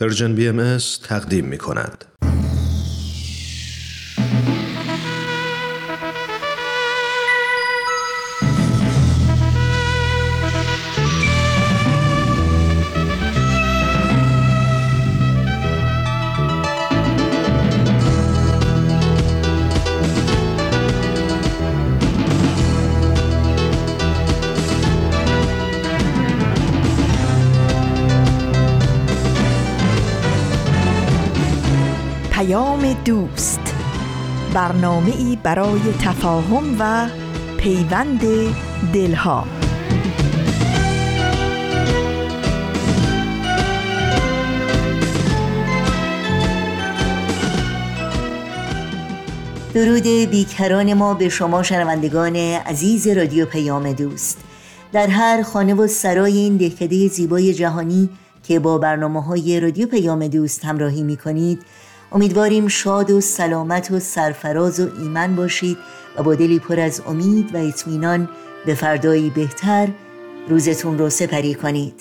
پرژن BMS تقدیم می کند. دوست، برنامه‌ای برای تفاهم و پیوند دلها. درود بیکران ما به شما شنوندگان عزیز رادیو پیام دوست در هر خانه و سرای این دهکده زیبای جهانی که با برنامه‌های رادیو پیام دوست همراهی می‌کنید. امیدواریم شاد و سلامت و سرفراز و ایمن باشید و با دلی پر از امید و اطمینان به فردایی بهتر روزتون رو سپری کنید.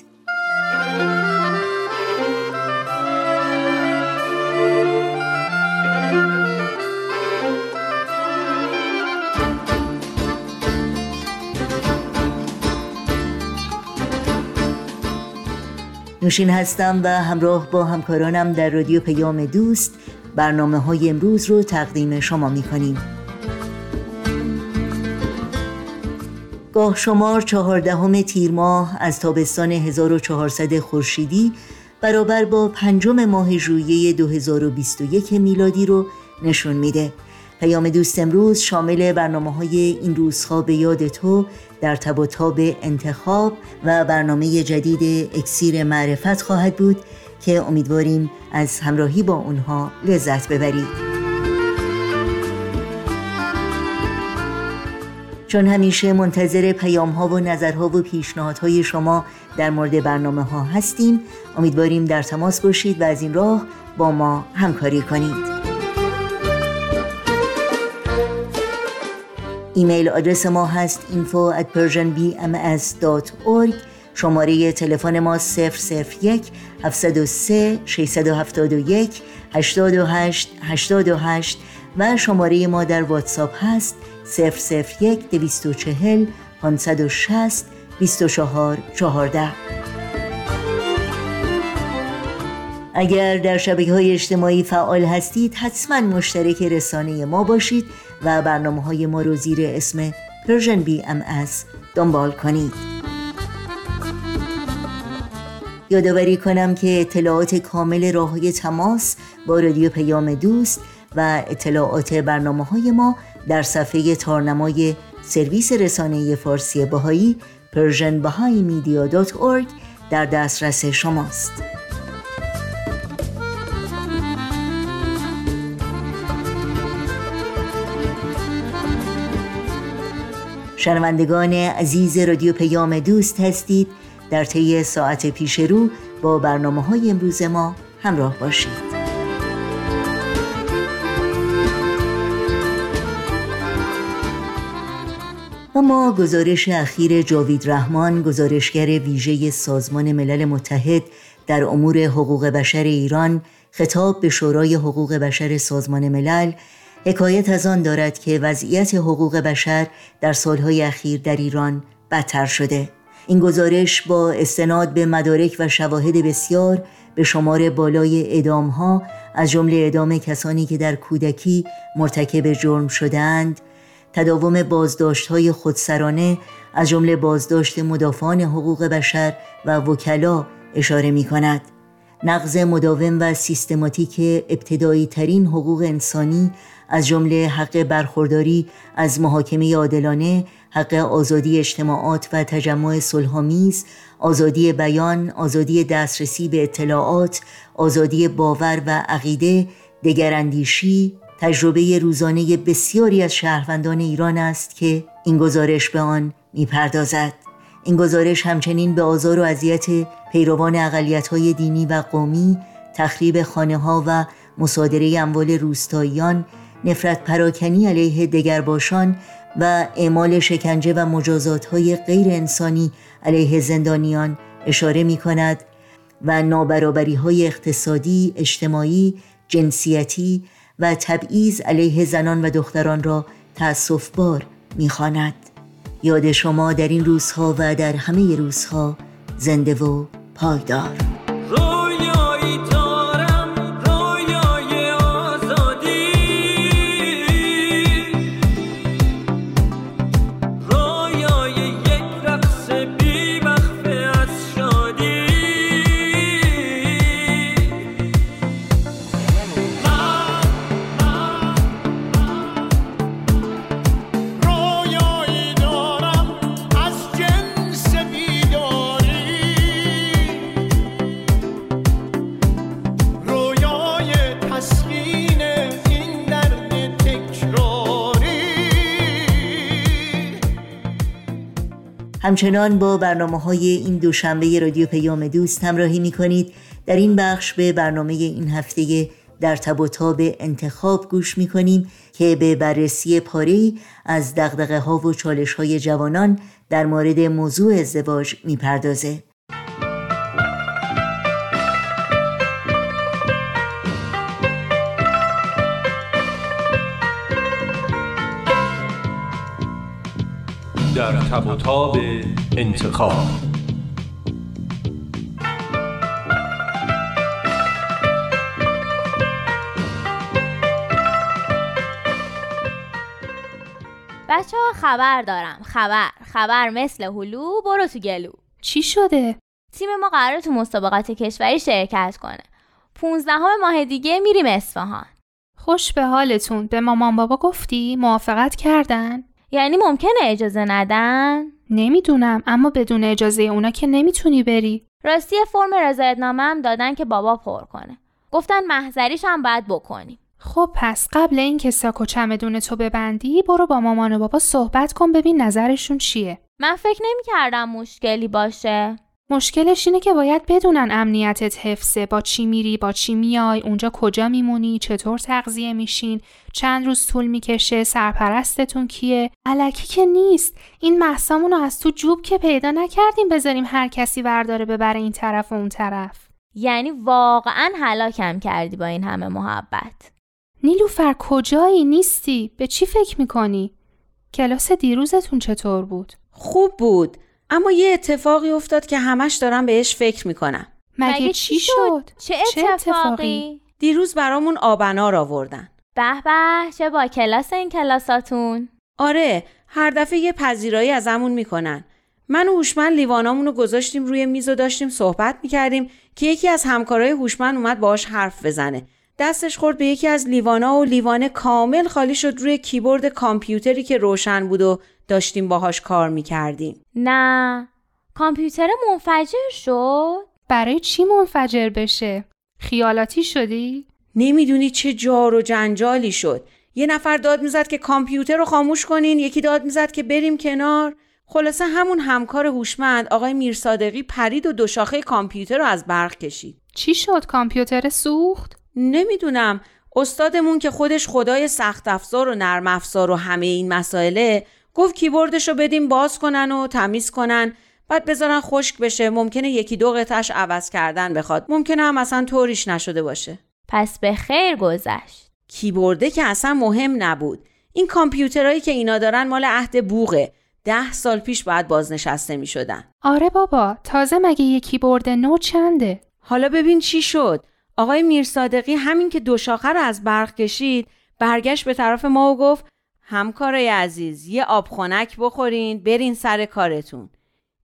نوشین هستم و همراه با همکارانم در رادیو پیام دوست برنامه‌های امروز رو تقدیم شما می‌کنیم. گاه شمار 14 تیر ماه از تابستان 1400 خورشیدی برابر با 5 ماه ژوئیه 2021 میلادی رو نشون میده. پیام دوست امروز شامل برنامه‌های این روزها به یاد تو، در تب و تاب انتخاب و برنامه جدید اکسیر معرفت خواهد بود که امیدواریم از همراهی با اونها لذت ببرید. چون همیشه منتظر پیام‌ها و نظرها و پیشنهادهای شما در مورد برنامه‌ها هستیم، امیدواریم در تماس باشید و از این راه با ما همکاری کنید. ایمیل آدرس ما هست info@persianbms.org. شماره تلفن ما 001-703-671-828-828 و شماره ما در واتساپ هست 001-240-560-2414. اگر در شبکه‌های اجتماعی فعال هستید حتما مشترک رسانه ما باشید و برنامه‌های ما رو زیر اسم پرژن BMS دنبال کنید. یادآوری کنم که اطلاعات کامل راه‌های تماس با رادیو پیام دوست و اطلاعات برنامه‌های ما در صفحه تارنمای سرویس رسانه فارسی بهایی PersianBahaiMedia.org در دسترس شماست. شنوندگان عزیز رادیو پیام دوست هستید، در طی ساعت پیش رو با برنامه‌های امروز ما همراه باشید. اما گزارش اخیر جاوید رحمان، گزارشگر ویژه سازمان ملل متحد در امور حقوق بشر ایران، خطاب به شورای حقوق بشر سازمان ملل، حکایت از آن دارد که وضعیت حقوق بشر در سالهای اخیر در ایران بدتر شده. این گزارش با استناد به مدارک و شواهد بسیار به شمار بالای اعدام‌ها، از جمله اعدام کسانی که در کودکی مرتکب جرم شدند، تداوم بازداشت‌های خودسرانه از جمله بازداشت مدافعان حقوق بشر و وکلا اشاره می‌کند. نقض مداوم و سیستماتیک ابتدایی ترین حقوق انسانی از جمله حق برخورداری از محاکمه عادلانه، حق آزادی اجتماعات و تجمع صلح‌آمیز، آزادی بیان، آزادی دسترسی به اطلاعات، آزادی باور و عقیده، دگراندیشی، تجربه روزانه بسیاری از شهروندان ایران است که این گزارش به آن می‌پردازد. این گزارش همچنین به آزار و اذیت پیروان اقلیت‌های دینی و قومی، تخریب خانه‌ها و مصادره اموال روستاییان، نفرت پراکنی علیه دگرباشان و اعمال شکنجه و مجازات‌های غیر انسانی علیه زندانیان اشاره می‌کند و نابرابری‌های اقتصادی، اجتماعی، جنسیتی و تبعیض علیه زنان و دختران را تأسف‌بار می‌خواند. یاد شما در این روزها و در همه روزها زنده و پایدار. همچنان با برنامه‌های این دوشنبه رادیو پیام دوست همراهی می‌کنید. در این بخش به برنامه این هفته در تب و تاب انتخاب گوش می‌کنیم که به بررسی پاره‌ای از دغدغه‌ها و چالش‌های جوانان در مورد موضوع ازدواج می‌پردازه. در تب و تاب انتخاب بچه ها خبر دارم، خبر مثل هلو برو تو گلو. چی شده؟ تیم ما قراره تو مسابقات کشوری شرکت کنه. 15 ماه دیگه میریم اصفهان. خوش به حالتون. به مامان بابا گفتی؟ موافقت کردن؟ یعنی ممکنه اجازه ندن؟ نمیدونم، اما بدون اجازه اونا که نمیتونی بری. راستی فرم رضایت‌نامه هم دادن که بابا پر کنه. گفتن محضریش هم باید بکنیم. خب پس قبل اینکه ساک و چمدون تو ببندی برو با مامان و بابا صحبت کن ببین نظرشون چیه. من فکر نمی‌کردم مشکلی باشه. مشکلش اینه که باید بدونن امنیتت حفظه، با چی میری، با چی میای، اونجا کجا میمونی، چطور تغذیه میشین، چند روز طول میکشه، سرپرستتون کیه، الکی که نیست، این مهسامونو از تو جوب که پیدا نکردیم بذاریم هر کسی ورداره ببره این طرف و اون طرف. یعنی واقعا هلاکم کردی با این همه محبت. نیلوفر کجایی؟ نیستی؟ به چی فکر میکنی؟ کلاس دیروزتون چطور بود؟ خوب بود. اما یه اتفاقی افتاد که همش دارم بهش فکر میکنم. مگه چی شد؟ چه اتفاقی؟ دیروز برامون آبنار آوردن. به به، چه با کلاس این کلاساتون. آره، هر دفعه یه پذیرایی ازمون میکنن. من و هوشمند لیوانامونو گذاشتیم روی میز و داشتیم صحبت میکردیم که یکی از همکارای هوشمند اومد باهاش حرف بزنه. دستش خورد به یکی از لیوانا و لیوان کامل خالی شد روی کیبورد کامپیوتری که روشن بود و داشتیم باهاش کار میکردیم. نه، کامپیوتر منفجر شد؟ برای چی منفجر بشه؟ خیالاتی شدی؟ نمیدونی چه جار و جنجالی شد. یه نفر داد میزد که کامپیوتر رو خاموش کنین، یکی داد میزد که بریم کنار. خلاصه همون همکار هوشمند آقای میرصادقی پرید و دو شاخه کامپیوتر رو از برق کشید. چی شد؟ کامپیوتر سوخت؟ نمیدونم. استادمون که خودش خدای سخت افزار و نرم افزار و همه این مسائله گفت کیبوردشو بدیم باز کنن و تمیز کنن، بعد بذارن خشک بشه. ممکنه یکی دو قطعش عوض کردن بخواد، ممکنه هم اصلا طوریش نشده باشه. پس به خیر گذشت. کیبورده که اصلا مهم نبود. این کامپیوترایی که اینا دارن مال عهد بوغه. 10 سال پیش باید بازنشسته میشدن. آره بابا، تازه مگه یه کیبورد نو چنده؟ حالا ببین چی شد. آقای میرصادقی همین که دو شاخه رو از برق کشید برگشت به طرف ما و گفت همکارای عزیز یه آب خنک بخورین برین سر کارتون.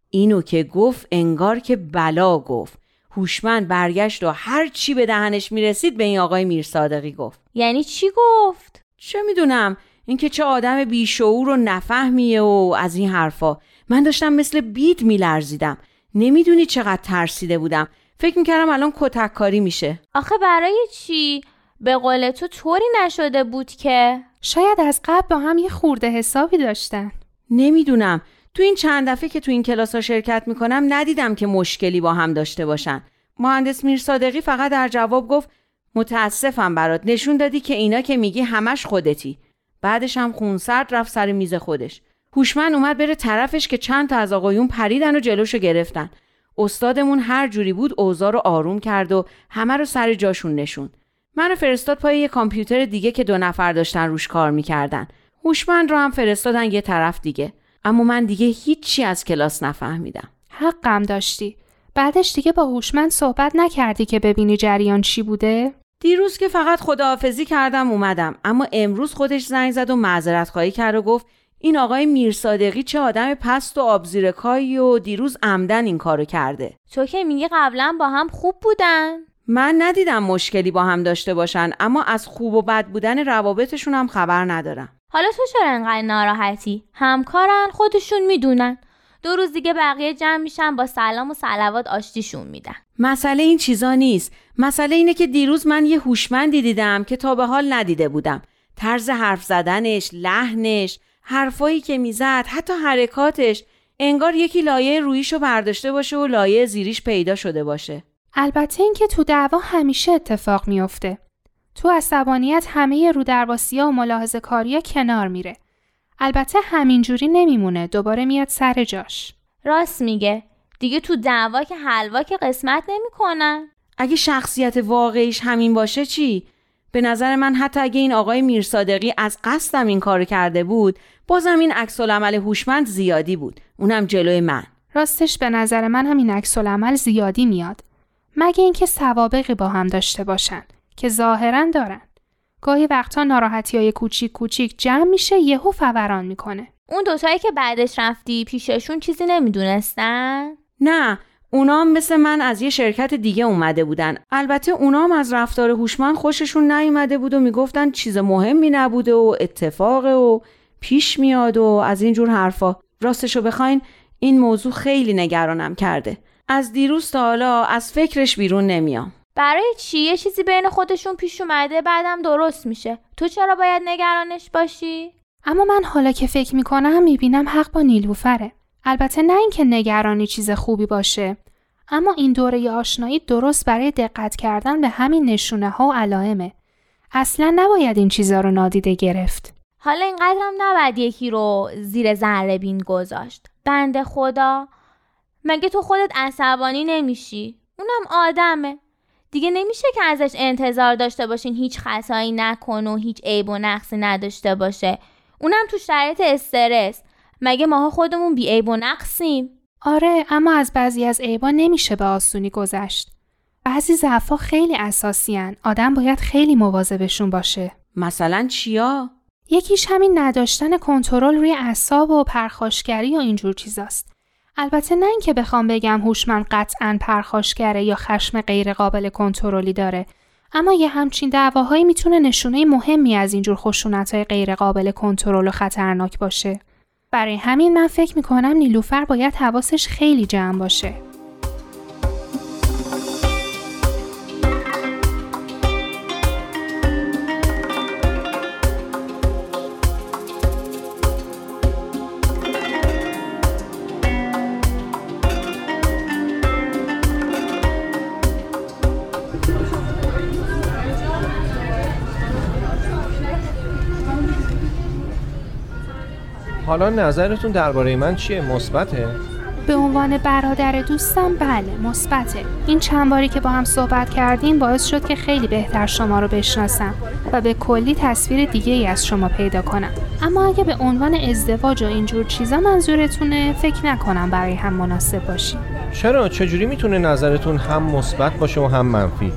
اینو که گفت انگار که بلا گفت. هوشمند برگشت و هر چی به دهنش میرسید به این آقای میرصادقی گفت. یعنی چی گفت؟ چه میدونم، این که چه آدم بیشعور و نفهمیه و از این حرفا. من داشتم مثل بید میلرزیدم. نمیدونی چقدر ترسیده بودم. فکر میکردم الان کتک کاری میشه. آخه برای چی؟ به قول تو طوری نشده بود که شاید از قبل با هم یه خورده حسابی داشتن. نمیدونم، تو این چند دفعه که تو این کلاس‌ها شرکت میکنم ندیدم که مشکلی با هم داشته باشن. مهندس میرصادقی فقط در جواب گفت متاسفم برات، نشون دادی که اینا که میگی همش خودتی. بعدش هم خونسرد رفت سر میز خودش. هوشمند اومد بره طرفش که چند تا از آقایون پریدن و جلوشو گرفتن. استادمون هر جوری بود اوضاع رو آروم کرد و همه رو سر جاشون نشون. منو فرستاد پای یه کامپیوتر دیگه که 2 نفر داشتن روش کار میکردن. هوشمند رو هم فرستادن یه طرف دیگه. اما من دیگه هیچی از کلاس نفهمیدم. حقم داشتی. بعدش دیگه با هوشمند صحبت نکردی که ببینی جریان چی بوده؟ دیروز که فقط خداحافظی کردم اومدم، اما امروز خودش زنگ زد و معذرت خواهی کرد و گفت این آقای میرصادقی چه آدم پست و آبزیرکایی و دیروز عمدن این کارو کرده. تو که میگی قبلا با هم خوب بودن؟ من ندیدم مشکلی با هم داشته باشن، اما از خوب و بد بودن روابطشون هم خبر ندارم. حالا تو چرا انقدر ناراحتی؟ همکارن، خودشون میدونن. 2 روز دیگه بقیه جمع میشن با سلام و صلوات آشتیشون میدن. مسئله این چیزا نیست. مسئله اینه که دیروز من یه هوشمندی دیدم که تا به حال ندیده بودم. طرز حرف زدنش، لحنش، حرفایی که میزد، حتی حرکاتش، انگار یکی لایه رویشو برداشته باشه و لایه زیریش پیدا شده باشه. البته این که تو دعوا همیشه اتفاق میفته. تو عصبانیت همه رودرباسی‌ها و ملاحظه کاریا کنار میره. البته همینجوری نمیمونه، دوباره میاد سر جاش. راست میگه. دیگه تو دعوا که حلوا که قسمت نمیکنن. اگه شخصیت واقعیش همین باشه چی؟ به نظر من حتی اگه این آقای میرصادقی از قصدم این کارو کرده بود، بازم این عکس العمل هوشمند زیادی بود، اونم جلوی من. راستش به نظر من همین عکس العمل زیادی میاد، مگه اینکه سوابقی با هم داشته باشن که ظاهرا دارن. گاهی وقتا ناراحتیای کوچیک جمع میشه یهو فوران میکنه. اون دوتایی که بعدش رفتی پیششون چیزی نمیدونستن؟ نه، اونا هم مثل من از یه شرکت دیگه اومده بودن. البته اونا هم از رفتار هوشمند خوششون نیومده بود و میگفتن چیز مهمی نبوده و اتفاقه و پیش میاد و از اینجور حرفا. راستشو بخواین این موضوع خیلی نگرانم کرده. از دیروز تا حالا از فکرش بیرون نمیام. برای چی؟ یه چیزی بین خودشون پیش اومده بعدم درست میشه. تو چرا باید نگرانش باشی؟ اما من حالا که فکر میکنم میبینم حق با نیلوفره. البته نه اینکه نگرانی چیز خوبی باشه، اما این دوره آشنایی درست برای دقت کردن به همین نشونه ها و علائمه. اصلا نباید این چیزا رو نادیده گرفت. حالا اینقدرم نباید یکی رو زیر ذره بین گذاشت. بنده خدا، مگه تو خودت عصبانی نمیشی؟ اونم آدمه. دیگه نمیشه که ازش انتظار داشته باشین هیچ خطایی نکنه و هیچ عیب و نقصی نداشته باشه. اونم تو شرایط استرس. مگه ماها خودمون بی عیب و نقصیم؟ آره، اما از بعضی از عیبا نمیشه به آسونی گذشت. بعضی ضعفا خیلی اساسیان. آدم باید خیلی مواظبشون باشه. مثلا چیا؟ یکیش همین نداشتن کنترل روی اعصاب و پرخاشگری و اینجور چیزاست. البته نه اینکه بخوام بگم هوشمند قطعاً پرخاشگره یا خشم غیر قابل کنترلی داره، اما یه همچین دعواهایی میتونه نشونه مهمی از اینجور خشونت‌های غیر قابل کنترل و خطرناک باشه. برای همین من فکر میکنم نیلوفر باید حواسش خیلی جمع باشه. حالا نظرتون درباره من چیه؟ مثبته؟ به عنوان برادر دوستم بله، مثبته. این چند باری که با هم صحبت کردیم باعث شد که خیلی بهتر شما رو بشناسم و به کلی تصویر دیگه‌ای از شما پیدا کنم. اما اگه به عنوان ازدواج و اینجور چیزا منظورتونه، فکر نکنم برای هم مناسب باشیم. چرا؟ چجوری میتونه نظرتون هم مثبت باشه و هم منفی؟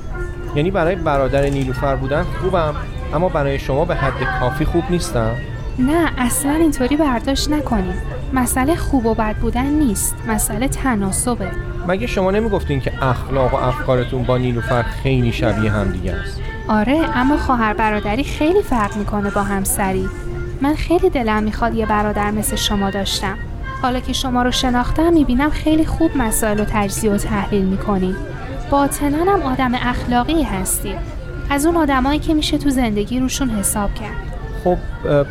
یعنی برای برادر نیلوفر بودن خوبم، اما برای شما به حد کافی خوب نیستم؟ نه، اصلا اینطوری برداشت نکنید. مسئله خوب و بد بودن نیست، مسئله تناسبه. مگه شما نمیگفتین که اخلاق و افکارتون با نیلوفر خیلی شبیه هم دیگه است؟ آره، اما خواهر برادری خیلی فرق میکنه با همسری. من خیلی دلم میخواد یه برادر مثل شما داشتم. حالا که شما رو شناختم میبینم خیلی خوب مسائل رو تجزیه و تحلیل میکنید. باطناً هم آدم اخلاقی هستید. از اون آدمایی که میشه تو زندگی روشون حساب کرد. خب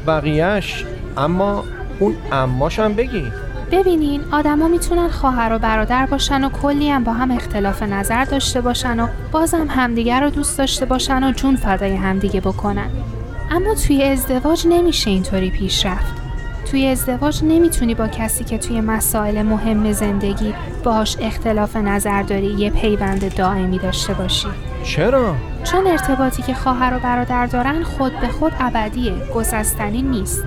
بقیهش، اما اون اماشم بگی. ببینین، آدم ها میتونن خواهر و برادر باشن و کلی هم با هم اختلاف نظر داشته باشن و بازم همدیگر رو دوست داشته باشن و جون فدای همدیگه بکنن. اما توی ازدواج نمیشه اینطوری پیش رفت. توی ازدواج نمیتونی با کسی که توی مسائل مهم زندگی باهاش اختلاف نظر داری یه پیوند دائمی داشته باشی. چرا؟ چون ارتباطی که خواهر و برادر دارن خود به خود ابدیه، گسستنی نیست.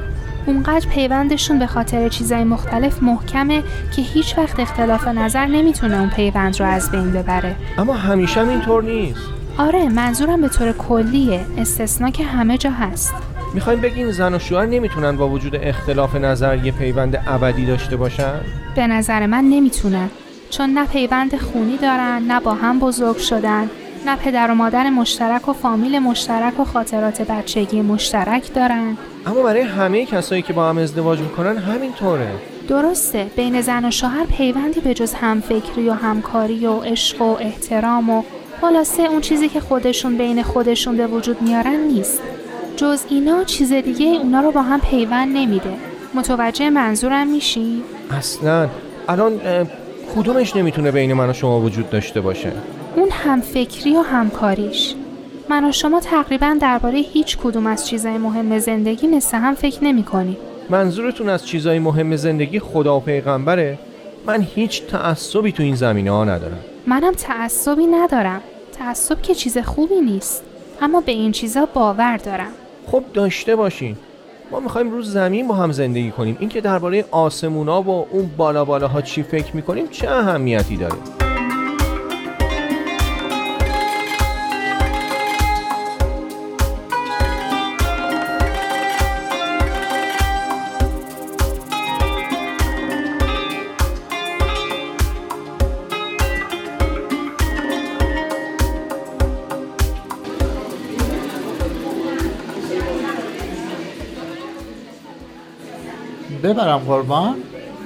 اونقدر پیوندشون به خاطر چیزای مختلف محکمه که هیچ وقت اختلاف نظر نمیتونه اون پیوند رو از بین ببره. اما همیشه هم اینطور نیست. آره، منظورم به طور کلیه، استثنا که همه جا هست. میخواین بگین زن و شوهر نمیتونن با وجود اختلاف نظر یه پیوند ابدی داشته باشن؟ به نظر من نمیتونن، چون نه پیوند خونی دارن، نه با هم بزرگ شدن، نه پدر و مادر مشترک و فامیل مشترک و خاطرات بچگی مشترک دارن. اما برای همه کسایی که با هم ازدواج میکنن همینطوره. درسته، بین زن و شوهر پیوندی به جز همفکری و همکاری و عشق و احترام و خلاصه اون چیزی که خودشون بین خودشون به وجود میارن نیست. جز اینا چیز دیگه اونا رو با هم پیوند نمیده. متوجه منظورم میشی؟ اصلاً الان کدومش نمیتونه بین من و شما وجود داشته باشه؟ اون همفکری و همکاریش. من و شما تقریباً درباره هیچ کدوم از چیزای مهم زندگی مثل هم فکر نمی‌کنی. منظورتون از چیزای مهم زندگی خدا و پیغمبره؟ من هیچ تعصبی تو این زمینه‌ها ندارم. منم تعصبی ندارم. تعصب که چیز خوبی نیست. اما به این چیزا باور دارم. خب داشته باشین. ما میخوایم روز زمین با هم زندگی کنیم. این که درباره آسمونا و اون بالا بالاها چی فکر میکنیم چه اهمیتی داره؟ ببرم قربان،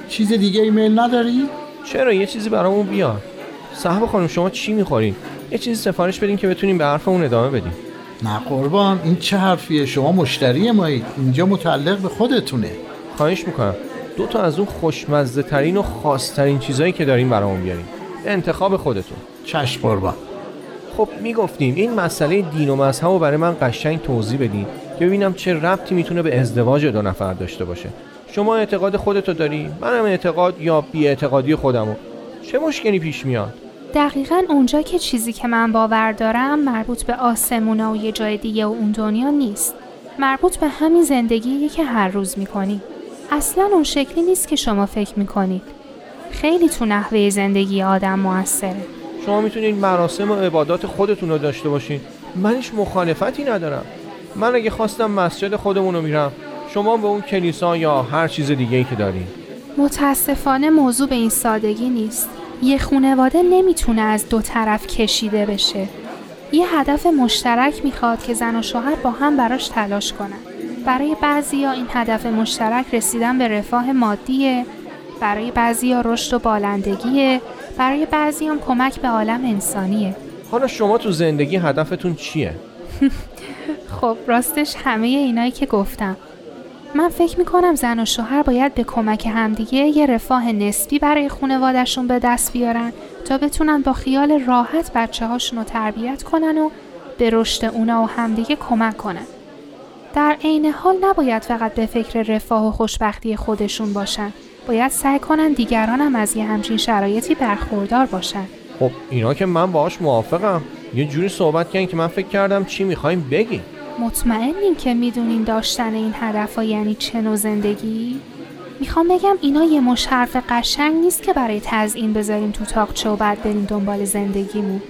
چیز دیگه ایمیل نداری؟ چرا، یه چیزی برامون بیار. صاحب خانم شما چی میخورین؟ یه چیزی سفارش بدین که بتونیم به حرفمون ادامه بدیم. نه قربان، این چه حرفیه؟ شما مشتری مایید، اینجا متعلق به خودتونه. خواهش میکنم، دو تا از اون خوشمزه ترین و خاص ترین چیزایی که داریم برامون بیارین. انتخاب خودتون. چشم قربان. خب میگفتیم این مسئله دین و مذهب رو برای من قشنگ توضیح بدین که ببینم چه ربطی میتونه به ازدواج دو نفر داشته باشه. شما اعتقاد خودتو داری، منم اعتقاد یا بی‌اعتقادی خودمو. چه مشکلی پیش میاد؟ دقیقاً اونجا که چیزی که من باور دارم مربوط به آسمونا و یه جای دیگه و اون دنیا نیست. مربوط به همین زندگیه که هر روز میکنی. اصلاً اون شکلی نیست که شما فکر میکنید. خیلی تو نحوه زندگی آدم موثره. شما میتونید مراسم و عبادات خودتون رو داشته باشین. منش مخالفتی ندارم. من اگه خواستم مسجد خودمون رو میرم. شما به اون کلیسا یا هر چیز دیگه‌ای که دارین. متاسفانه موضوع به این سادگی نیست. یه خانواده نمیتونه از دو طرف کشیده بشه. یه هدف مشترک میخواد که زن و شوهر با هم براش تلاش کنن. برای بعضیا این هدف مشترک رسیدن به رفاه مادیه، برای بعضیا رشد و بالندگیه، برای بعضیام کمک به عالم انسانیه. حالا شما تو زندگی هدفتون چیه؟ خب راستش همه اینایی که گفتم. من فکر میکنم زن و شوهر باید به کمک همدیگه یه رفاه نسبی برای خانواده‌شون به دست بیارن تا بتونن با خیال راحت بچه‌هاشون رو تربیت کنن و به رشد اونا و همدیگه کمک کنن. در عین حال نباید فقط به فکر رفاه و خوشبختی خودشون باشن. باید سعی کنن دیگران هم از یه همچین شرایطی برخوردار باشن. خب اینا که من باهاش موافقم. یه جوری صحبت کردن که من فکر کردم چی می‌خوایم بگیم. مطمئنین که میدونین داشتن این هدفها یعنی چه نوع زندگی؟ میخوام بگم اینا یه مش حرف قشنگ نیست که برای تزیین بذاریم تو تاقچه و بعد بریم دنبال زندگیمون.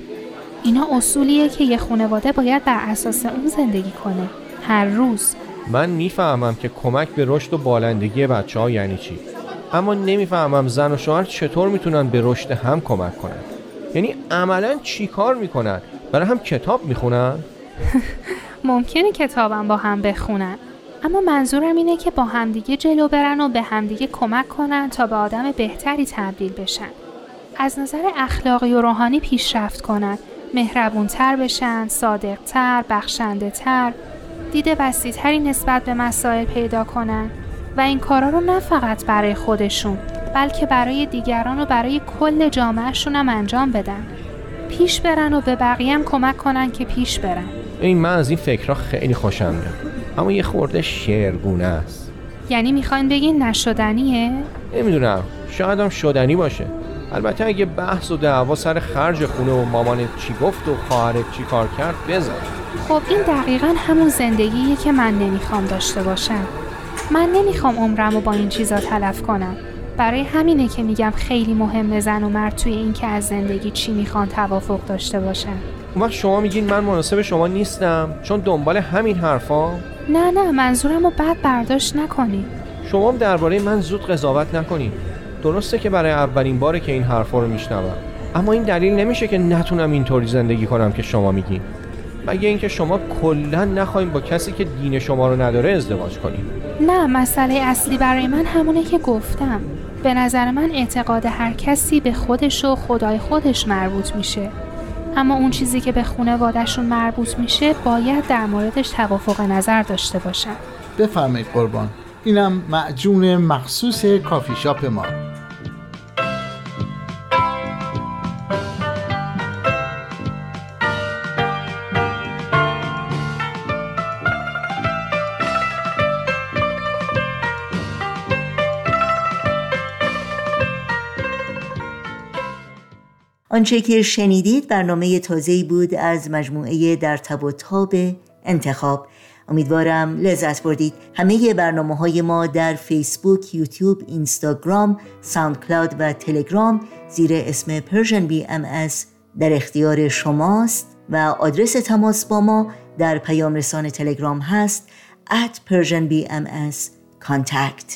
اینا اصولیه که یه خانواده باید بر اساس اون زندگی کنه هر روز. من میفهمم که کمک به رشد و بالندگی بچه‌ها یعنی چی، اما نمیفهمم زن و شوهر چطور میتونن به رشد هم کمک کنن. یعنی عملاً چی کار میکنن؟ برای هم کتاب میخونن؟ ممکنه کتابم با هم بخونن، اما منظورم اینه که با همدیگه جلو برن و به همدیگه کمک کنن تا به آدم بهتری تبدیل بشن. از نظر اخلاقی و روحانی پیشرفت کنن، مهربونتر بشن، صادقتر، بخشنده‌تر، دید وسیع‌تری نسبت به مسائل پیدا کنن و این کارا رو نه فقط برای خودشون بلکه برای دیگران و برای کل جامعهشون هم انجام بدن. پیش برن و به بقیه هم کمک کنن که پیش برن. این من از این فکرها خیلی خوشم میاد، اما یه خورده شعرگونه است. یعنی میخواین بگین نشدنیه؟ نمیدونم، شاید هم شدنی باشه. البته اگه بحث و دعوا سر خرج خونه و مامانت چی گفت و خواهرت چی کار کرد بذار. خب این دقیقاً همون زندگیه که من نمیخوام داشته باشم. من نمیخوام عمرمو با این چیزا تلف کنم. برای همینه که میگم خیلی مهمه زن و مرد توی این که از زندگی چی میخوان توافق داشته باشن. اون وقت شما میگین من مناسب شما نیستم چون دنبال همین حرفام؟ نه منظورمو بد برداشت نکنید. شما هم درباره من زود قضاوت نکنید. درسته که برای اولین باره که این حرفا رو میشنوم، اما این دلیل نمیشه که نتونم اینطوری زندگی کنم که شما میگین. مگه اینکه شما کلا نخواین با کسی که دین شما رو نداره ازدواج کنید. نه، مسئله اصلی برای من همونه که گفتم. به نظر من اعتقاد هر کسی به خودش و خدای خودش مربوط میشه. اما اون چیزی که به خانواده‌شون مربوط میشه باید در موردش توافق نظر داشته باشن. بفرمایید قربان. اینم معجون مخصوص کافی شاپ ما. آنچه که شنیدید برنامه تازه‌ای بود از مجموعه در تب و تاب انتخاب. امیدوارم لذت بردید. همه برنامه‌های ما در فیسبوک، یوتیوب، اینستاگرام، ساوندکلاود و تلگرام زیر اسم Persian BMS در اختیار شماست و آدرس تماس با ما در پیام رسان تلگرام هست @PersianBMS contact.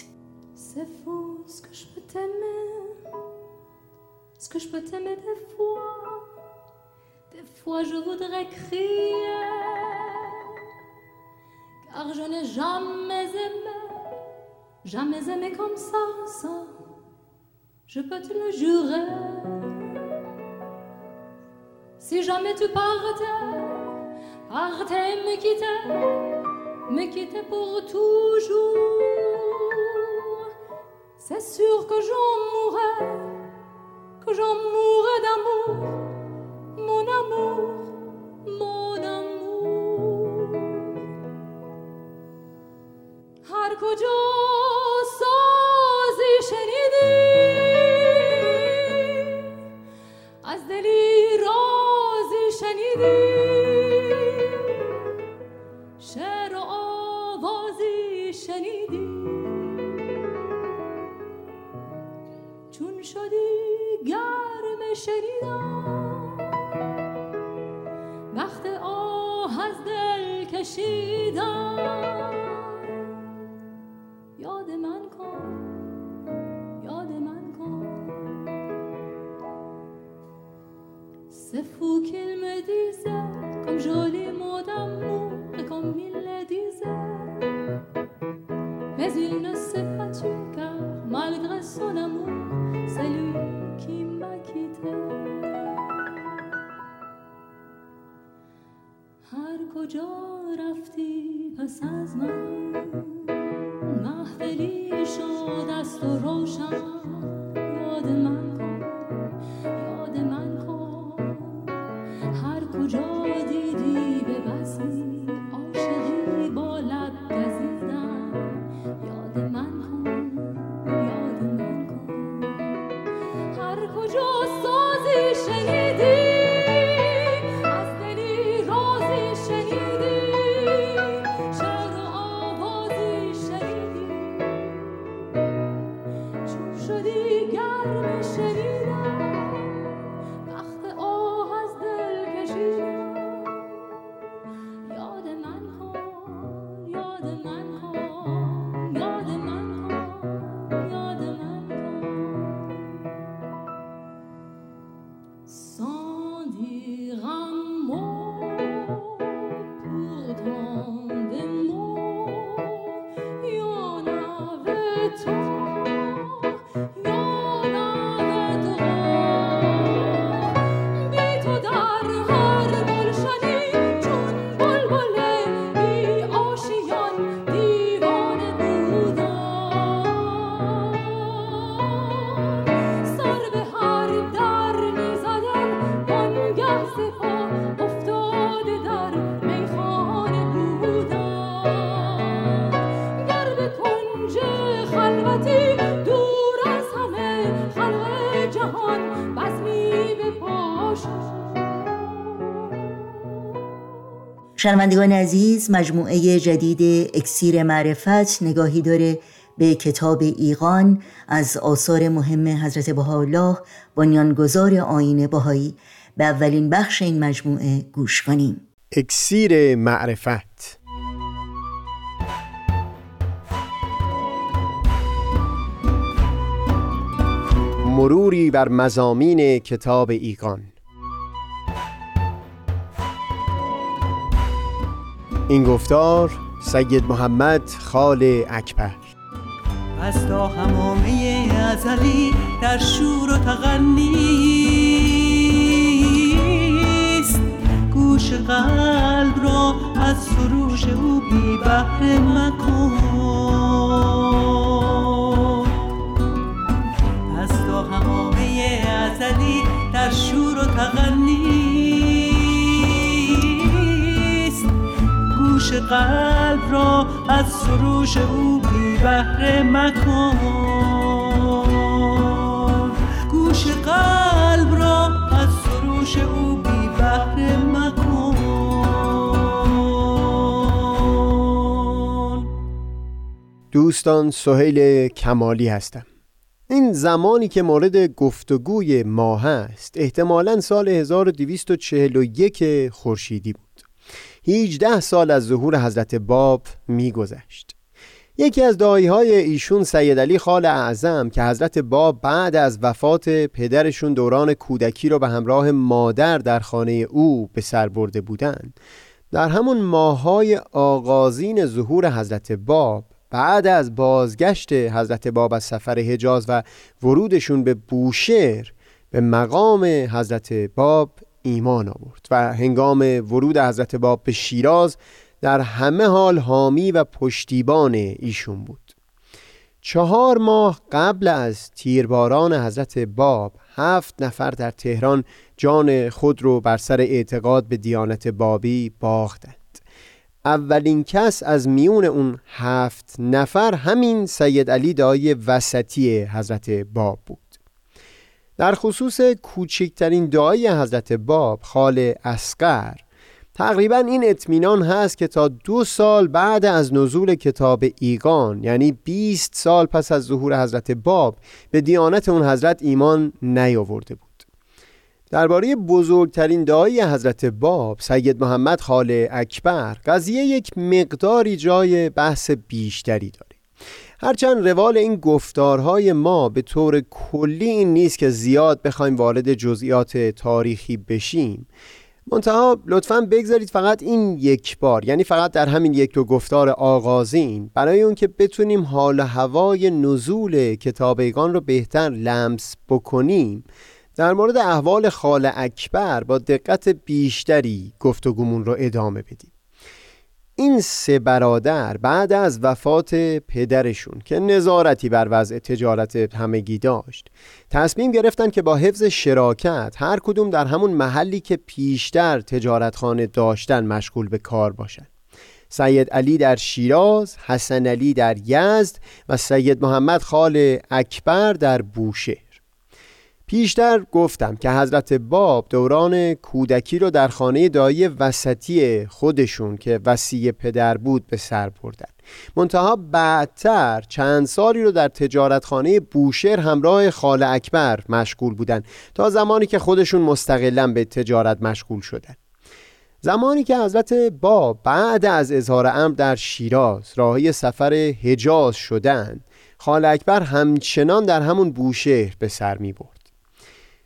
Est-ce que je peux t'aimer des fois je voudrais crier, car je n'ai jamais aimé comme ça, ça, je peux te le jurer. Si jamais tu partais et me quittais pour toujours, c'est sûr que j'en mourrais. J'en mourrais d'amour, mon amour, mon amour. Har kojo sazi shenidi, az deli razi shenidi, sher avazi shenidi, chun shodi. گرم شنیدم وقت آه از دل کشیدم. یاد من کن C'est fou qu'il me disait comme jolie mot d'amour et comme il le disait, mais il ne s'est pas tu car malgré son amour c'est lui qui m'a quitté. هر کجا رفتی پس از من محفلی شد دست و روشن. یاد من کن هر کجا دیدی به بسی عاشقی با لب گزیدن. یاد من کن هر کجا سازی شنیدی شنوندگان عزیز، مجموعه جدید اکسیر معرفت نگاهی داره به کتاب ایقان از آثار مهم حضرت بهاءالله بنیانگذار آیین بهایی. به اولین بخش این مجموعه گوش کنیم. اکسیر معرفت. مروری بر مضامین کتاب ایقان. این گفتار سید محمد خاله اکبر. از تا همامه ازلی در شور و تغنیست، گوش قلب را از سروش او بی بهره مکن. از تا همامه ازلی در شور و تغنیست، گوش قلب را از سروش او بی بهره مکن. گوش قلب را از سروش او بی بهره مکن. دوستان، سهیل کمالی هستم. این زمانی که مورد گفتگوی ما هست احتمالاً سال 1241 خورشیدی بود. 18 سال از ظهور حضرت باب می‌گذشت. یکی از داعی‌های ایشون سید علی خاله اعظم که حضرت باب بعد از وفات پدرشون دوران کودکی رو به همراه مادر در خانه او به سر برده بودند، در همون ماه‌های آغازین ظهور حضرت باب بعد از بازگشت حضرت باب از سفر حجاز و ورودشون به بوشهر به مقام حضرت باب ایمان آورد و هنگام ورود حضرت باب به شیراز در همه حال حامی و پشتیبان ایشون بود. 4 ماه قبل از تیرباران حضرت باب 7 نفر در تهران جان خود رو بر سر اعتقاد به دیانت بابی باختند. اولین کس از میون اون 7 نفر همین سید علی دایی وسطی حضرت باب بود. در خصوص کوچکترین دعای حضرت باب خاله اصغر تقریبا این اطمینان هست که تا 2 سال بعد از نزول کتاب ایقان، یعنی 20 سال پس از ظهور حضرت باب، به دیانت اون حضرت ایمان نیاورده بود. درباره بزرگترین دعای حضرت باب سید محمد خاله اکبر قضیه یک مقداری جای بحث بیشتری داره. هرچند روال این گفتارهای ما به طور کلی این نیست که زیاد بخوایم وارد جزئیات تاریخی بشیم، منتها لطفاً بگذارید فقط این یک بار، یعنی فقط در همین یک دو گفتار آغازین، برای اون که بتونیم حال و هوای نزول کتاب ایقان رو بهتر لمس بکنیم، در مورد احوال خاله اکبر با دقت بیشتری گفتگومون رو ادامه بدیم. این 3 برادر بعد از وفات پدرشون که نظارتی بر وضع تجارت همگی داشت، تصمیم گرفتن که با حفظ شراکت هر کدوم در همون محلی که پیشتر تجارتخانه داشتن مشغول به کار باشن. سید علی در شیراز، حسن علی در یزد و سید محمد خاله اکبر در بوشهر. پیشتر گفتم که حضرت باب دوران کودکی رو در خانه دایی وسطی خودشون که وصی پدر بود به سر بردن، منتها بعدتر چند سالی رو در تجارتخانه بوشهر همراه خاله اکبر مشغول بودن تا زمانی که خودشون مستقلاً به تجارت مشغول شدن. زمانی که حضرت باب بعد از اظهار امر در شیراز راهی سفر حجاز شدند، خاله اکبر همچنان در همون بوشهر به سر می برد.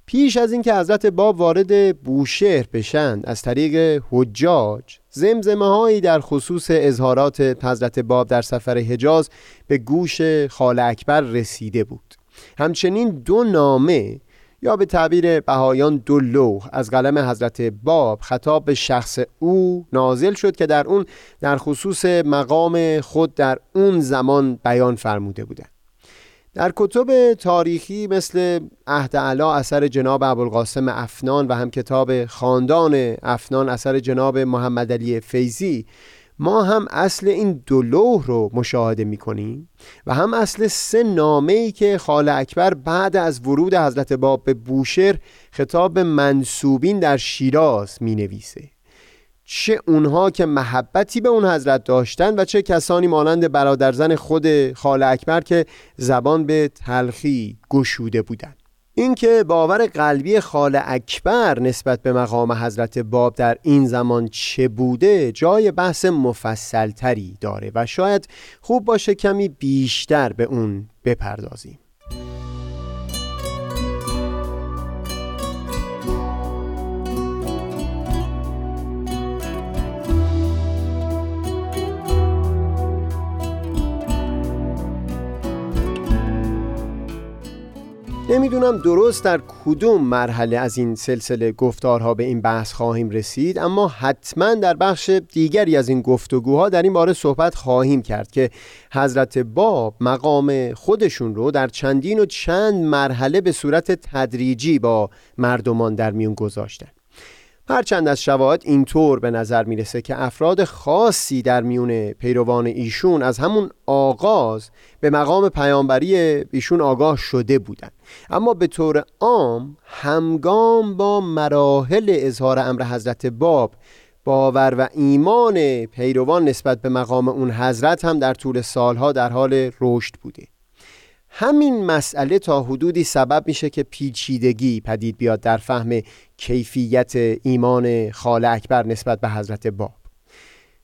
پیش از اینکه حضرت باب وارد بوشهر بشن، از طریق حجاج زمزمه هایی در خصوص اظهارات حضرت باب در سفر حجاز به گوش خاله اکبر رسیده بود. همچنین 2 نامه یا به تعبیر بهایان 2 لوح از قلم حضرت باب خطاب به شخص او نازل شد که در اون در خصوص مقام خود در اون زمان بیان فرموده بودند. در کتب تاریخی مثل عهد اعلی اثر جناب ابوالقاسم افنان و هم کتاب خاندان افنان اثر جناب محمد علی فیضی ما هم اصل این 2 لوح رو مشاهده می‌کنیم و هم اصل 3 نامه‌ای که خاله اکبر بعد از ورود حضرت باب به بوشهر خطاب منسوبین در شیراز می‌نویسه. چه اونها که محبتی به اون حضرت داشتن و چه کسانی مانند برادرزن خود خاله اکبر که زبان به تلخی گشوده بودند. این که باور قلبی خاله اکبر نسبت به مقام حضرت باب در این زمان چه بوده جای بحث مفصلتری داره و شاید خوب باشه کمی بیشتر به اون بپردازیم. نمیدونم درست در کدوم مرحله از این سلسله گفتارها به این بحث خواهیم رسید، اما حتما در بخش دیگری از این گفتگوها در این باره صحبت خواهیم کرد که حضرت باب مقام خودشون رو در چندین و چند مرحله به صورت تدریجی با مردمان در میون گذاشتن. هرچند از شواهد اینطور به نظر میرسه که افراد خاصی در میون پیروان ایشون از همون آغاز به مقام پیامبری ایشون آگاه شده بودند، اما به طور عام همگام با مراحل اظهار امر حضرت باب باور و ایمان پیروان نسبت به مقام اون حضرت هم در طول سالها در حال رشد بوده. همین مسئله تا حدودی سبب میشه که پیچیدگی پدید بیاد در فهم کیفیت ایمان خاله اکبر نسبت به حضرت باب.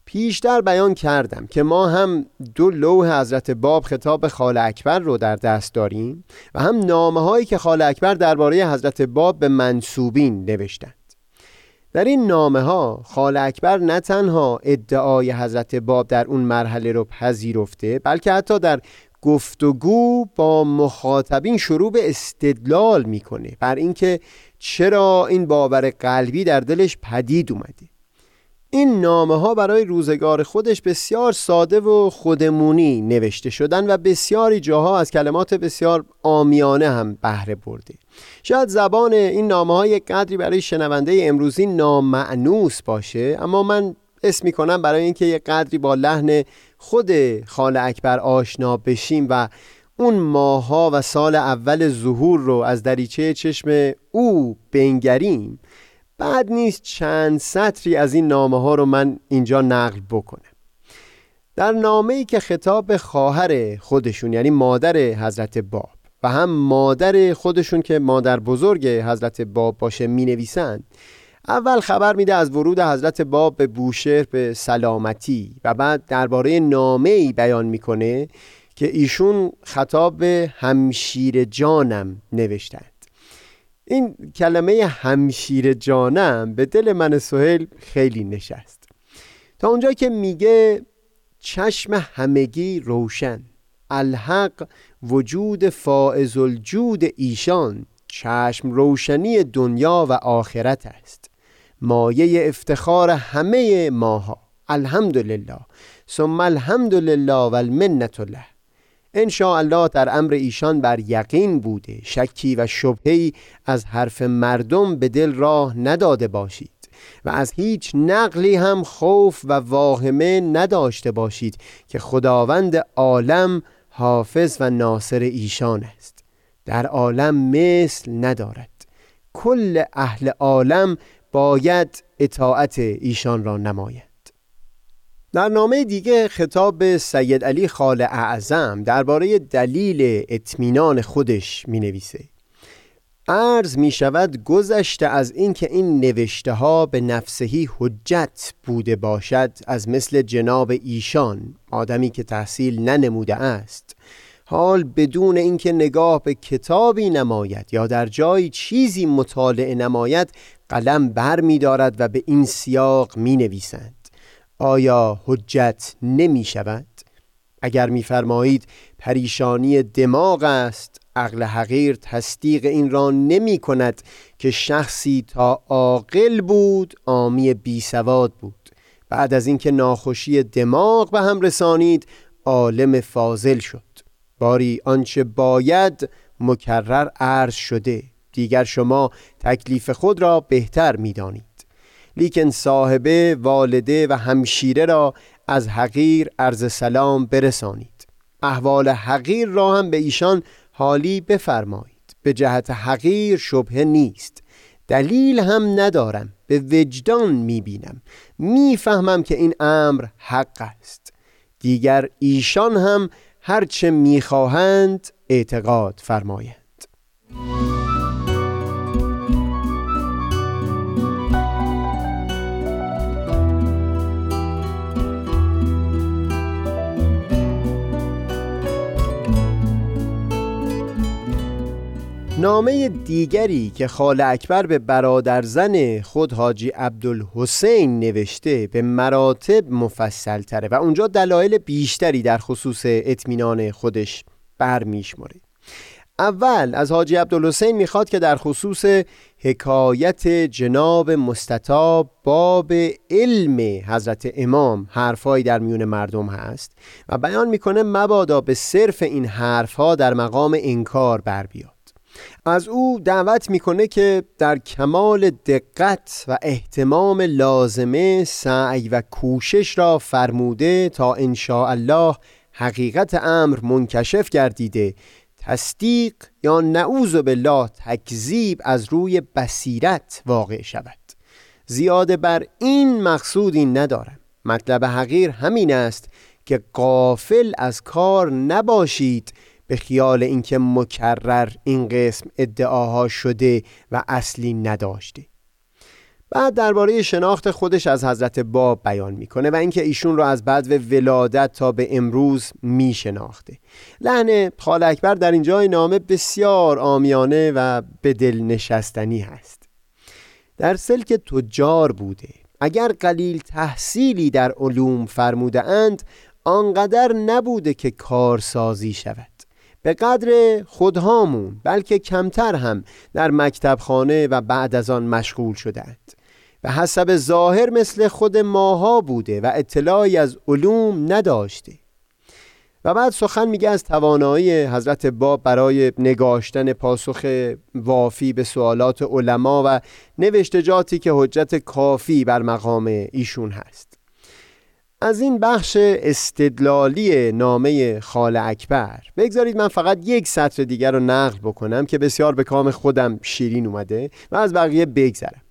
پیشتر بیان کردم که ما هم دو لوح حضرت باب خطاب خاله اکبر رو در دست داریم و هم نامه‌هایی که خاله اکبر درباره حضرت باب به منسوبین نوشتند. در این نامه‌ها خاله اکبر نه تنها ادعای حضرت باب در اون مرحله رو پذیرفته، بلکه حتی در گفتگو با مخاطبین شروع به استدلال میکنه بر اینکه چرا این باور قلبی در دلش پدید اومده. این نامه ها برای روزگار خودش بسیار ساده و خودمونی نوشته شدن و بسیاری جاها از کلمات بسیار عامیانه هم بهره برده. شاید زبان این نامه ها یک قدری برای شنونده امروزی نامأنوس باشه، اما من اسم میکنم برای اینکه یک قدری با لحن خود خاله اکبر آشنا بشیم و اون ماها و سال اول ظهور رو از دریچه چشم او بنگریم، بد نیست چند سطری از این نامه ها رو من اینجا نقل بکنم. در نامه‌ای که خطاب خواهر خودشون یعنی مادر حضرت باب و هم مادر خودشون که مادر بزرگ حضرت باب باشه می نویسند، اول خبر میده از ورود حضرت باب به بوشهر به سلامتی و بعد درباره نامه‌ای بیان میکنه که ایشون خطاب به همشیر جانم نوشتند. این کلمه همشیر جانم به دل من سهیل خیلی نشست، تا اونجا که میگه چشم همگی روشن، الحق وجود فائز الجود ایشان، چشم روشنی دنیا و آخرت است، مایه افتخار همه ماها، الحمدلله ثم الحمدلله و المنت الله. ان شاء الله در امر ایشان بر یقین بوده، شکی و شبهه‌ای از حرف مردم به دل راه نداده باشید و از هیچ نقلی هم خوف و واهمه نداشته باشید که خداوند عالم حافظ و ناصر ایشان است، در عالم مثل ندارد، کل اهل عالم باید اطاعت ایشان را نماید. در نامه دیگه خطاب سید علی خاله اعظم درباره دلیل اطمینان خودش می نویسه: عرض می شود گذشته از اینکه این نوشته ها به نفسهی حجت بوده باشد، از مثل جناب ایشان آدمی که تحصیل ننموده است، حال بدون اینکه نگاه به کتابی نماید یا در جایی چیزی مطالعه نماید قلم بر می دارد و به این سیاق می نویسند: آیا حجت نمی شود؟ اگر می فرمایید پریشانی دماغ است، عقل حقیر تصدیق این را نمی کند که شخصی تا عاقل بود عامی بی سواد بود، بعد از اینکه ناخوشی دماغ به هم رسانید عالم فاضل شد، باری آنچه باید مکرر عرض شده، دیگر شما تکلیف خود را بهتر می دانید. لیکن صاحبه، والده و همشیره را از حقیر عرض سلام برسانید، احوال حقیر را هم به ایشان حالی بفرمایید، به جهت حقیر شبهه نیست، دلیل هم ندارم، به وجدان میبینم، میفهمم که این امر حق است. دیگر ایشان هم هرچه میخواهند اعتقاد فرمایند. نامه دیگری که خاله اکبر به برادرزن خود حاجی عبدالحسین نوشته به مراتب مفصل تره و اونجا دلایل بیشتری در خصوص اطمینان خودش برمیشماره. اول از حاجی عبدالحسین میخواد که در خصوص حکایت جناب مستطاب باب علم حضرت امام حرفایی در میون مردم هست و بیان میکنه مبادا به صرف این حرفها در مقام انکار بر بیاد. از او دعوت میکنه که در کمال دقت و اهتمام لازمه سعی و کوشش را فرموده تا ان شاء الله حقیقت امر منکشف گردیده، تصدیق یا نعوذ بالله تکذیب از روی بصیرت واقع شود. زیاده بر این مقصودی ندارم. مطلب حقیر همین است که غافل از کار نباشید به خیال اینکه مکرر این قسم ادعاها شده و اصلی نداشته. بعد درباره شناخت خودش از حضرت باب بیان میکنه و اینکه ایشون رو از بعد ولادت تا به امروز میشناخته. لحن خاله اکبر در اینجا نامه بسیار عامیانه و به دل نشستنی هست. در سلک تجار بوده. اگر قلیل تحصیلی در علوم فرموده اند آنقدر نبوده که کارسازی شود. به قدر خودهامون بلکه کمتر هم در مکتب خانه و بعد از آن مشغول شدند. به حسب ظاهر مثل خود ماها بوده و اطلاعی از علوم نداشته. و بعد سخن میگه از توانایی حضرت باب برای نگاشتن پاسخ وافی به سوالات علما و نوشتجاتی که حجت کافی بر مقام ایشون هست. از این بخش استدلالی نامه خاله اکبر بگذارید من فقط یک سطر دیگر رو نقل بکنم که بسیار به کام خودم شیرین اومده و از بقیه بگذرم.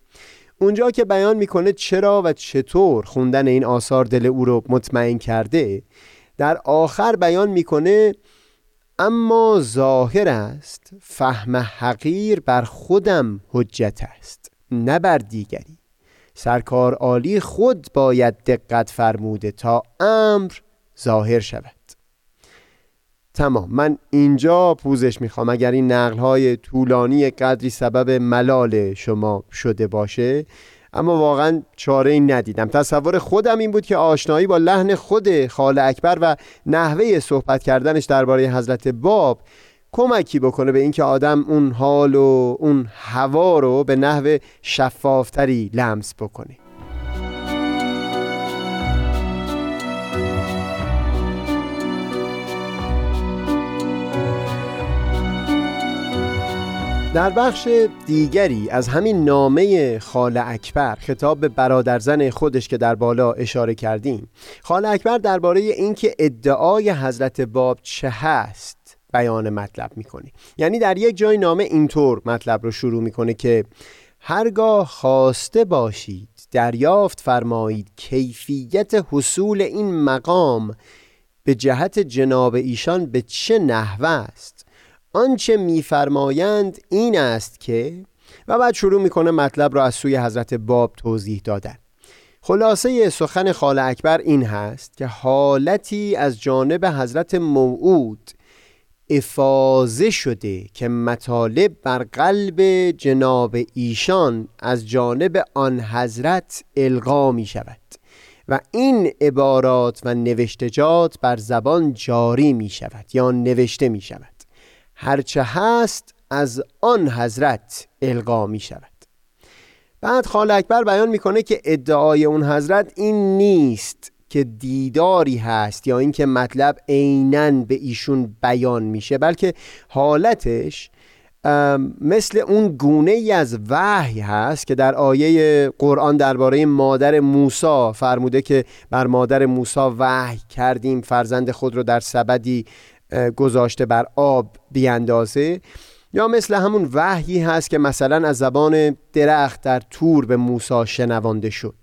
اونجا که بیان میکنه چرا و چطور خوندن این آثار دل او رو مطمئن کرده، در آخر بیان میکنه اما ظاهر است فهم حقیر بر خودم حجت است نه بر دیگری، سرکار عالی خود باید دقت فرموده تا امر ظاهر شود. تمام، من اینجا پوزش میخوام اگر این نقل‌های طولانی قدری سبب ملال شما شده باشه، اما واقعا چاره‌ای ندیدم. تصور خودم این بود که آشنایی با لحن خود خاله اکبر و نحوه صحبت کردنش درباره حضرت باب کمکی بکنه به اینکه آدم اون حال و اون هوا رو به نحو شفافتری لمس بکنه. در بخش دیگری از همین نامه خاله اکبر خطاب به برادرزن خودش که در بالا اشاره کردیم، خاله اکبر درباره اینکه ادعای حضرت باب چه هست بیان مطلب میکنه. یعنی در یک جای نامه اینطور مطلب رو شروع میکنه که هرگاه خواسته باشید دریافت فرمایید کیفیت حصول این مقام به جهت جناب ایشان به چه نحوه است، آنچه میفرمایند این است که، و بعد شروع میکنه مطلب رو از سوی حضرت باب توضیح دادن. خلاصه سخن خاله اکبر این هست که حالتی از جانب حضرت موعود افاضه شده که مطالب بر قلب جناب ایشان از جانب آن حضرت القا می شود و این عبارات و نوشتجات بر زبان جاری می شود یا نوشته می شود. هرچه هست از آن حضرت القا می شود. بعد خاله اکبر بیان می کنه که ادعای اون حضرت این نیست که دیداری هست یا اینکه مطلب عیناً به ایشون بیان میشه، بلکه حالتش مثل اون گونه ای از وحی هست که در آیه قرآن درباره مادر موسی فرموده که بر مادر موسی وحی کردیم فرزند خود رو در سبدی گذاشته بر آب بیاندازه. یا مثل همون وحیی هست که مثلا از زبان درخت در تور به موسی شنوانده شد.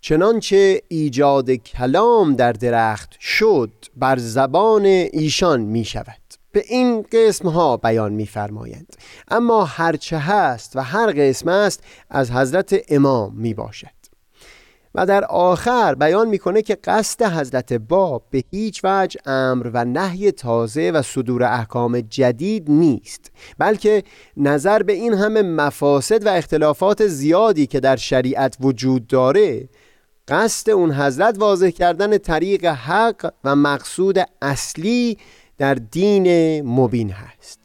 چنانچه ایجاد کلام در درخت شد بر زبان ایشان می شود. به این قسم ها بیان می فرمایند. اما هرچه هست و هر قسم است از حضرت امام می باشد. و در آخر بیان می کنه که قصد حضرت باب به هیچ وجه امر و نهی تازه و صدور احکام جدید نیست، بلکه نظر به این همه مفاسد و اختلافات زیادی که در شریعت وجود داره، قصد اون حضرت واضح کردن طریق حق و مقصود اصلی در دین مبین هست.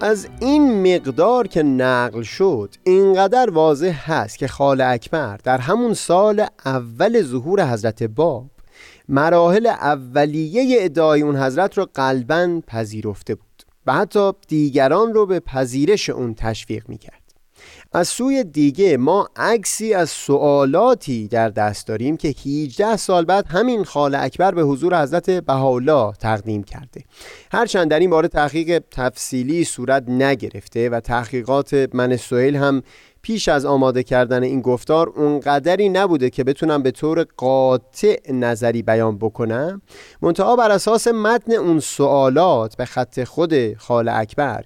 از این مقدار که نقل شد اینقدر واضح هست که خاله اکبر در همون سال اول ظهور حضرت باب مراحل اولیه ادعای اون حضرت رو قلباً پذیرفته بود و حتی دیگران رو به پذیرش اون تشویق میکرد. از سوی دیگه ما عکسی از سوالاتی در دست داریم که 18 سال بعد همین خاله اکبر به حضور حضرت بهاءالله تقدیم کرده، هرچند در این باره تحقیق تفصیلی صورت نگرفته و تحقیقات من سهیل هم پیش از آماده کردن این گفتار اونقدری نبوده که بتونم به طور قاطع نظری بیان بکنم. منتها بر اساس متن اون سوالات به خط خود خاله اکبر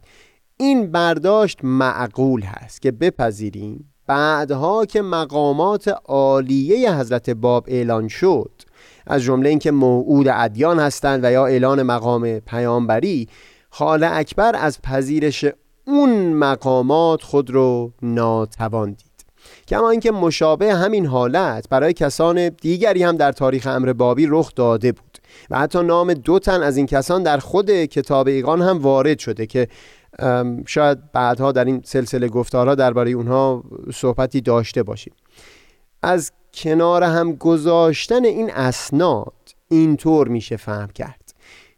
این برداشت معقول هست که بپذیریم بعدها که مقامات عالیه حضرت باب اعلان شد، از جمله اینکه موعود ادیان هستند و یا اعلان مقام پیامبری، خاله اکبر از پذیرش اون مقامات خود رو ناتوان دید. کما اینکه مشابه همین حالت برای کسان دیگری هم در تاریخ امر بابی رخ داده بود و حتی نام دو تن از این کسان در خود کتاب ایقان هم وارد شده که شاید بعدها در این سلسله گفتارها درباره اونها صحبتی داشته باشیم. از کنار هم گذاشتن این اسناد اینطور میشه فهم کرد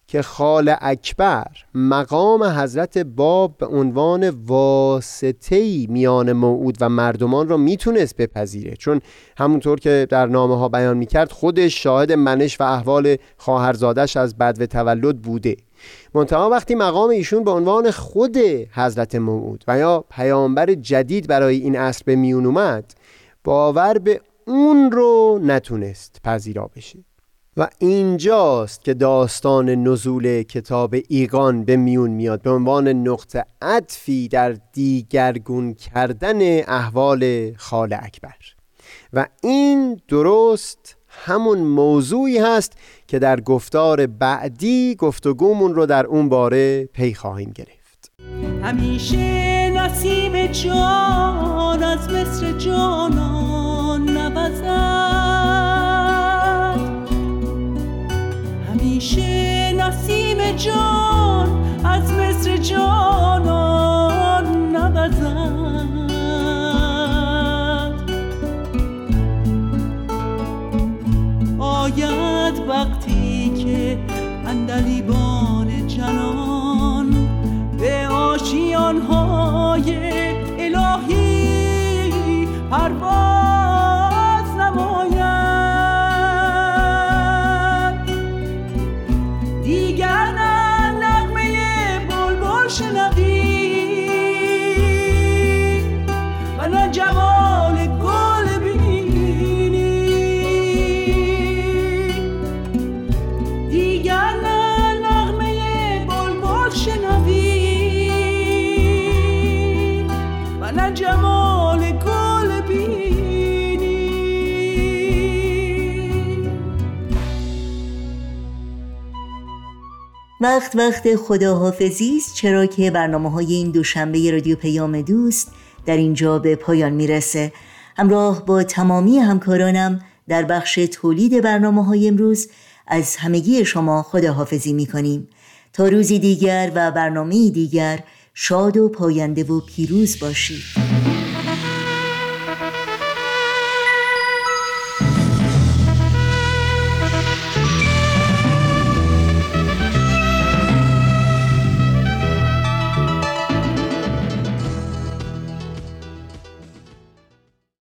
که خاله اکبر مقام حضرت باب به عنوان واسطه‌ای میان موعود و مردمان را میتونست بپذیره، چون همونطور که در نامه ها بیان میکرد خودش شاهد منش و احوال خواهرزادش از بدو تولد بوده. منتها وقتی مقام ایشون به عنوان خود حضرت موعود و یا پیامبر جدید برای این عصر به میون اومد، باور به اون رو نتونست پذیرا بشه و اینجاست که داستان نزول کتاب ایقان به میون میاد به عنوان نقطه عطفی در دیگرگون کردن احوال خاله اکبر. و این درست همون موضوعی هست که در گفتار بعدی گفتگومون رو در اون باره پی خواهیم گرفت. همیشه نصیب جان از مصر جانان نبزد، همیشه نصیب جان از مصر جانان نبزد. آید وقتی که اندلیبان جنان به آشیانهای الهی پرواز نماید، دیگر نه نغمه بلبل شنوی و نه جمال گل وقت خداحافظی است، چرا که برنامه‌های این دوشنبه رادیو پیام دوست در اینجا به پایان میرسه. همراه با تمامی همکارانم در بخش تولید برنامه‌های امروز از همگی شما خداحافظی می‌کنیم. تا روزی دیگر و برنامه‌ای دیگر شاد و پاینده و پیروز باشید.